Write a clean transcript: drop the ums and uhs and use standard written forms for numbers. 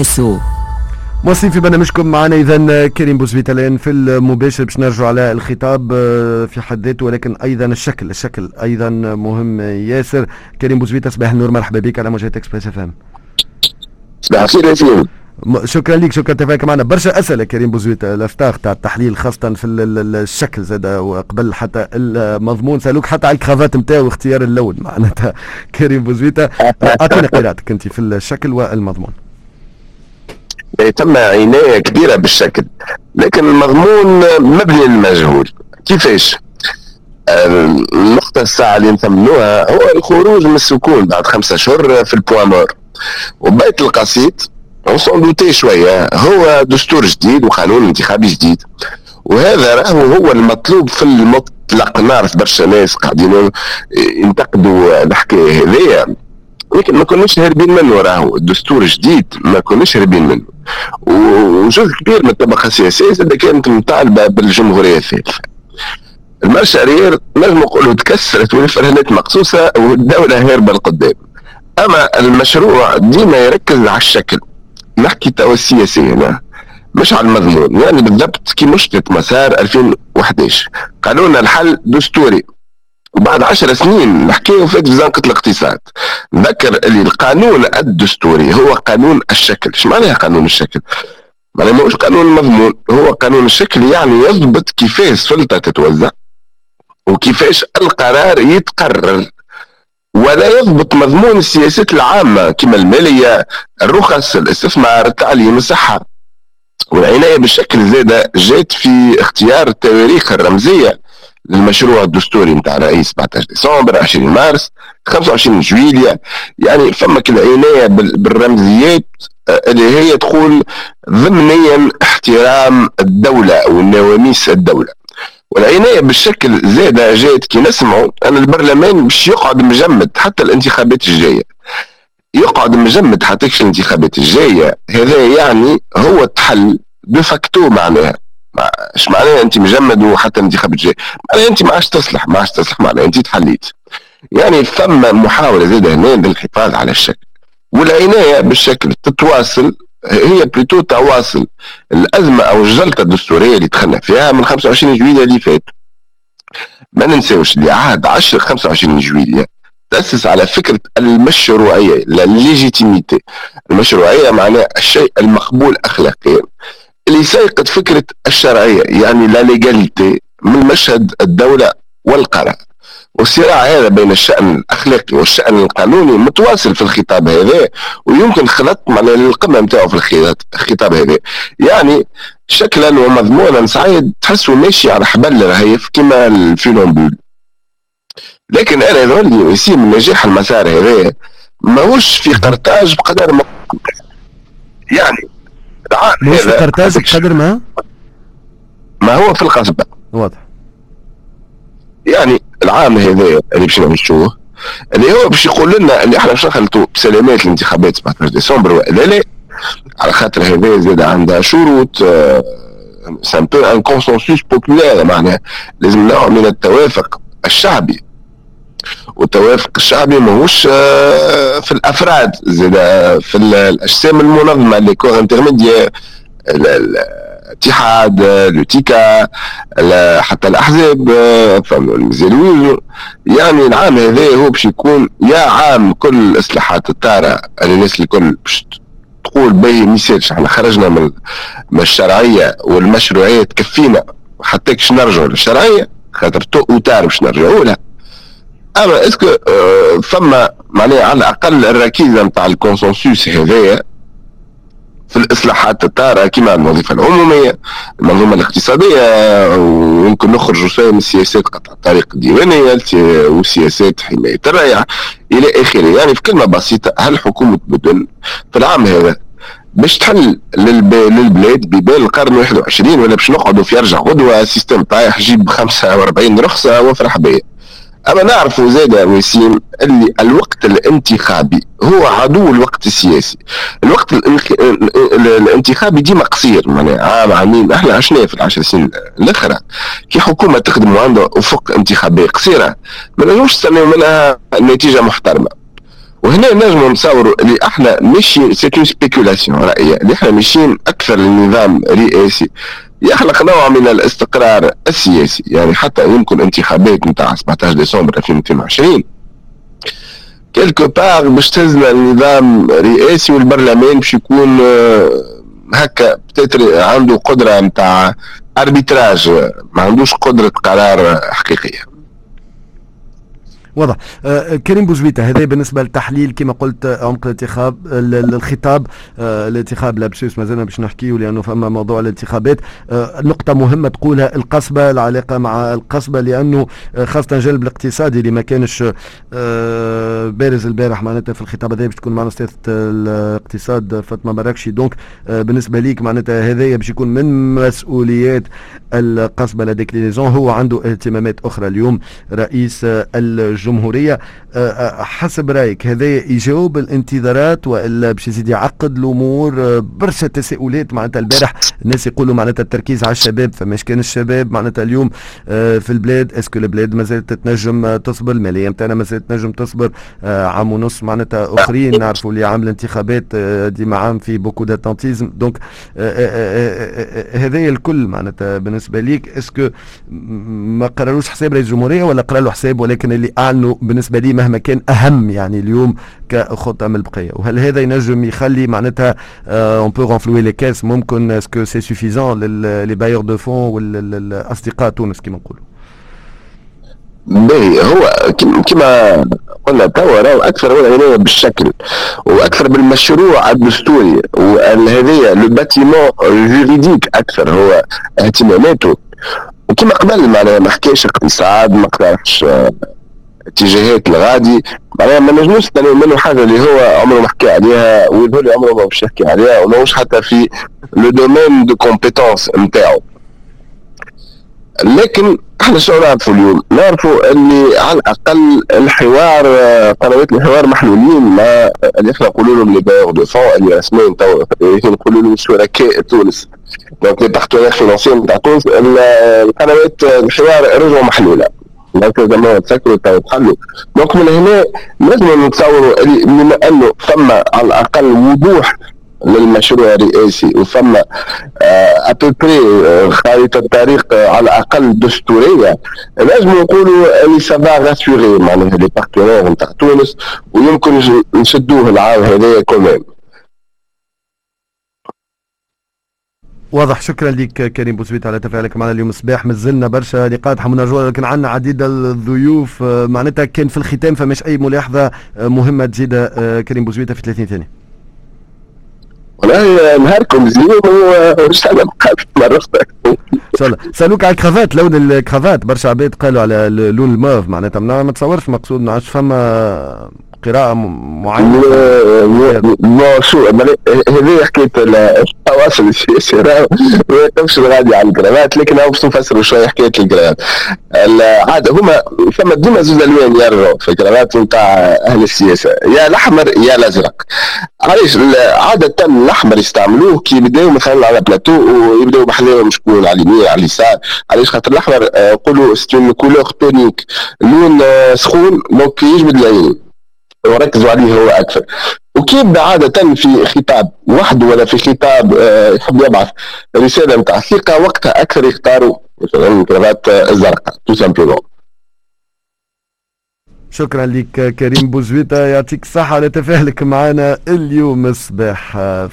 الإسبريسو. مواصلين في برنامجكم معنا إذن كريم بوزويتا الآن في المباشر باش نرجعوا على الخطاب في حد ذاته، ولكن أيضا الشكل أيضا مهم ياسر. كريم بوزويتا صباح النور، مرحبا بك على مواجهة إكسبريس اف ام. صباح الخير ياسين، شكرا لك، شكرا تفاعلك معنا. برشا أسئلة كريم بوزويتا، الأفكار تاع التحليل خاصة في الشكل زاد، وقبل حتى المضمون سألوك حتى على الكرافات نتاعو واختيار اللون. معناتها كريم بوزويتا أعطينا قراءتك أنت في الشكل والمضمون. تم عناية كبيرة بالشكل لكن المضمون مبني للمجهول. كيفاش؟ النقطة الساعة اللي نثمنوها هو الخروج من السكون بعد 5 أشهر في البوامور، وبيت القصيد وصندوتي شوية هو دستور جديد وقانون انتخابي جديد، وهذا راهو هو المطلوب في المطلق. نعرف برشا ناس قاعدين ينتقدوا الحكاية هذيا لكن ما كناش هاربين منه، راهو الدستور جديد ما كناش هاربين منه، وجزء كبير من الطبقة السياسية اللي كانت مطالبة بالجمهورية الثالثة. المرشا ريال نجم نقولوا تكسرت والفرهنات مقصوصة والدولة هاربة لقدام، أما المشروع ديما يركز على الشكل. نحكي توا السياسية هنا مش على المضمون، يعني بالضبط كي مشكلة مسار 2011 قانون الحل دستوري وبعد 10 سنين نحكيه فات في زنقة الاقتصاد. نذكر اللي القانون الدستوري هو قانون الشكل. اش معناها قانون الشكل؟ معناها ماهوش قانون المضمون، هو قانون الشكل، يعني يضبط كيفاش السلطة تتوزع وكيفاش القرار يتقرر، ولا يضبط مضمون السياسات العامة كما المالية، الرخص، الاستثمار، التعليم، الصحة. والعناية بالشكل زادة جات في اختيار التواريخ الرمزية للمشروع الدستوري نتاع الرئيس 17 ديسمبر، 20 مارس، 25 جويلية، يعني فمك العناية بالرمزيات اللي هي تقول ضمنيا احترام الدولة والنواميس الدولة. والعناية بالشكل زادة جات كي نسمعوا أن البرلمان باش يقعد مجمد حتى الانتخابات الجاية، يقعد مجمد حتى الانتخابات الجاية. هذا يعني هو التحل دفاكتو. معناها اش معناها انت مجمد وحتى الانتخابات الجاية؟ معناها انت ما عادش تصلح، معناها انت تحليت. يعني ثم محاولة زادة هنا للحفاظ على الشكل. والعناية بالشكل تتواصل، هي بليتو تواصل الأزمة أو الجلطة الدستورية اللي دخلنا فيها من 25 جويلية اللي فات. ما ننساوش اللي عهد 10-25 جويلية تأسس على فكرة المشروعية، الليجيتيميتي. المشروعية معناها الشيء المقبول أخلاقيا، اللي سيقت فكرة الشرعية يعني لا ليجاليتي من مشهد الدولة والقرار. والصراع هذا بين الشأن الأخلاقي والشأن القانوني متواصل في الخطاب هذا، ويمكن خلط معناه القمة متاعه في الخطاب هذا. يعني شكلا ومضمونا سعيد تحسوا ماشي على حبل رهيف كما الفيلمبول. لكن أنا يظهر لي يسيم نجاح المسار هذا ماهوش في قرطاج بقدر ما يعني ماهوش في قرطاج بقدر ما هو في القصبة. واضح يعني العام هذا اللي باش نمشوه اللي هو باش يقول لنا اللي احنا باش نخلطوا بسلامات الانتخابات 17 ديسمبر ولا لا، على خاطر هذا زاد عندها شروط سامبو ان كونسنسوس بوبولير، معناها لازم نوع من التوافق الشعبي، والتوافق الشعبي ماهوش في الافراد زاد في الاجسام المنظمه لي كور انترميديير، الاتحاد، لوتيكا، حتى الأحزاب، المزيلويزو. يعني العام هذا هو باش يكون يا عام كل الإصلاحات الطارئة اللي الناس الكل باش تقول باهي ميسالش احنا خرجنا من الشرعية والمشروعية تكفينا حتى كش نرجعوا للشرعية، خاطر تو وتار باش نرجعوا لها. أما اسكو فما معناها على الأقل الركيزة نتاع الكونسنسوس هذايا في الإصلاحات الطارئة كما الوظيفة العمومية، المنظومة الاقتصادية، ويمكن نخرجوا شوية من سياسات قطع الطريق الديوانية وسياسات حماية الريعة إلى آخره. يعني في كلمة بسيطة، هل حكومة بدن في العام هذا باش تحل للبلاد ببال القرن 21 ولا باش نقعدوا في يرجع غدوة سيستم طايح جيب 45 رخصة وافرح بيا؟ أما نعرفوا زادة وسيم اللي الوقت الانتخابي هو عدو الوقت السياسي. الوقت الانتخابي ديما قصير، يعني عام عامين. احنا عشنا في 10 سنين الاخرى كي حكومة تخدم وعندها افق انتخابية قصيرة ما نجموش نستناو منها نتيجة محترمة. وهنا نجمو نتصوروا اللي احنا ماشيين سي اون سبيكولاسيون رايي، اللي احنا ماشيين اكثر للنظام رئاسي يخلق نوع من الاستقرار السياسي. يعني حتى يمكن انتخابات نتاع 17 ديسمبر 2022 كيلكو باغ باش تهزنا النظام الرئاسي، والبرلمان باش يكون هكا بتاتر عنده قدره نتاع اربيتراج، ما عندوش قدره قرار حقيقيه. واضح. كريم بوزويتا، هذا بالنسبه للتحليل كما قلت عمق الانتخاب الخطاب الانتخاب لابسوس، مازلنا باش نحكيو لانه فما موضوع الانتخابات. نقطه مهمه تقولها القصبه، العلاقه مع القصبه، لانه خاصه الجانب الاقتصادي اللي ما كانش بارز البارح معناتها في الخطاب هذا. باش تكون معنا استاذه الاقتصاد فاطمه مراكشي، دونك بالنسبه ليك معناتها هذايا باش يكون من مسؤوليات القصبه لديك ليزون، هو عنده اهتمامات اخرى. اليوم رئيس الجمهورية حسب رأيك هذا يجاوب الانتظارات وإلا باش يزيد يعقد الأمور؟ برشا تساؤلات معناتها البارح الناس يقولوا معناتها التركيز على الشباب، فماش كان الشباب معناتها اليوم في البلاد. اسكو البلاد مازالت تنجم تصبر؟ المالية نتاعنا مازالت تنجم تصبر عام ونص معناتها آخرين، نعرفوا اللي عام الانتخابات ديما عام في بوكو داتونتيزم. دونك هذايا الكل معناتها بالنسبة ليك اسكو ما قرالوش حساب رئيس الجمهورية ولا قرالو حساب، ولكن اللي أعلنوا بالنسبة لي مهما كان أهم يعني اليوم كخطة من البقية. وهل هذا ينجم يخلي معناتها اون بو غونفلوي لي كاس؟ ممكن اسكو سي سوفيزون لي بايور دو فون والأصدقاء تونس كما نقولوا؟ باهي، هو كما قلنا توا راهو أكثر والعناية بالشكل وأكثر بالمشروع الدستوري، وهذايا لو باتيمون جوريديك أكثر هو اهتماماته. وكما قبل معناها ما حكاش اقتصاد، ما قراش اتجاهات الغادي، معناها ما نجموش نستناو منه حاجه اللي هو عمره ما حكى عليها ويظهر لي عمره ما باش يحكي عليها، وماهوش حتى في لو دومين دو كومبيتونس نتاعو. لكن احنا شنو نعرفوا اليوم؟ نعرفوا اللي على الاقل الحوار، قنوات الحوار محلولين مع اللي احنا نقولوا لهم لي بايور دو فون، اللي رسميا تو نقولوا لهم شركاء تونس، دونك لي بارتنير فينونسيون نتاع تونس. القنوات الحوار رجعوا محلوله، لكن زعما تسكروا تحلوا. دونك من هنا لازم نتصوروا بما انه فما على الاقل وضوح للمشروع الرئاسي، وفما ابوبري خريطه طريق على الاقل دستوريه، لازم نقولوا اللي سافا راسيوري معناها لي بارتنير نتاع تونس، ويمكن نشدوه العام هذايا كمان. واضح. شكرا لك كريم بوزويتا على تفاعلك معنا اليوم صباح. مازلنا برشا لقاءات حملنا جوا، لكن عندنا عديد الضيوف معناتها. كان في الختام فماش اي ملاحظه مهمه تزيد كريم بوزويتا في 30 ثانيه؟ والله نهاركم زين، وان شاء الله نلقاك مرة أخرى. إن شاء الله. سألوك على الكرافات، لون الكرافات، برشا عباد قالوا على لون الموف معناتها، ما تصورش مقصود ما عادش فما قراءة معينة. لا شو هذه حكاية التواصل السياسي راه ما يقفش الغادي على الكرافات، لكن هو باش نفسروا شوية حكاية الكرافات. عادة هما فما ديما زوز ألوان يرجعوا في الكرافات نتاع أهل السياسة، يا الأحمر يا الأزرق. علاش؟ عادة الأحمر يستعملوه كي يبداو مثلا على بلاتو ويبداو بحذاهم شكون على اليمين على اليسار. علاش؟ خاطر الأحمر نقولوا سيتون كولور تونيك، لون سخون دونك يجبد العين وركزوا عليه هو اكثر. وكيبدا عاده في خطاب وحده ولا في خطاب يحب يبعث رساله نتاع ثقه، وقتها اكثر يختاروا مثلا الكرافات الزرقاء تو سامبلومون. شكرا لك كريم بوزويتا، يعطيك الصحه على تفاعلك معنا اليوم الصباح.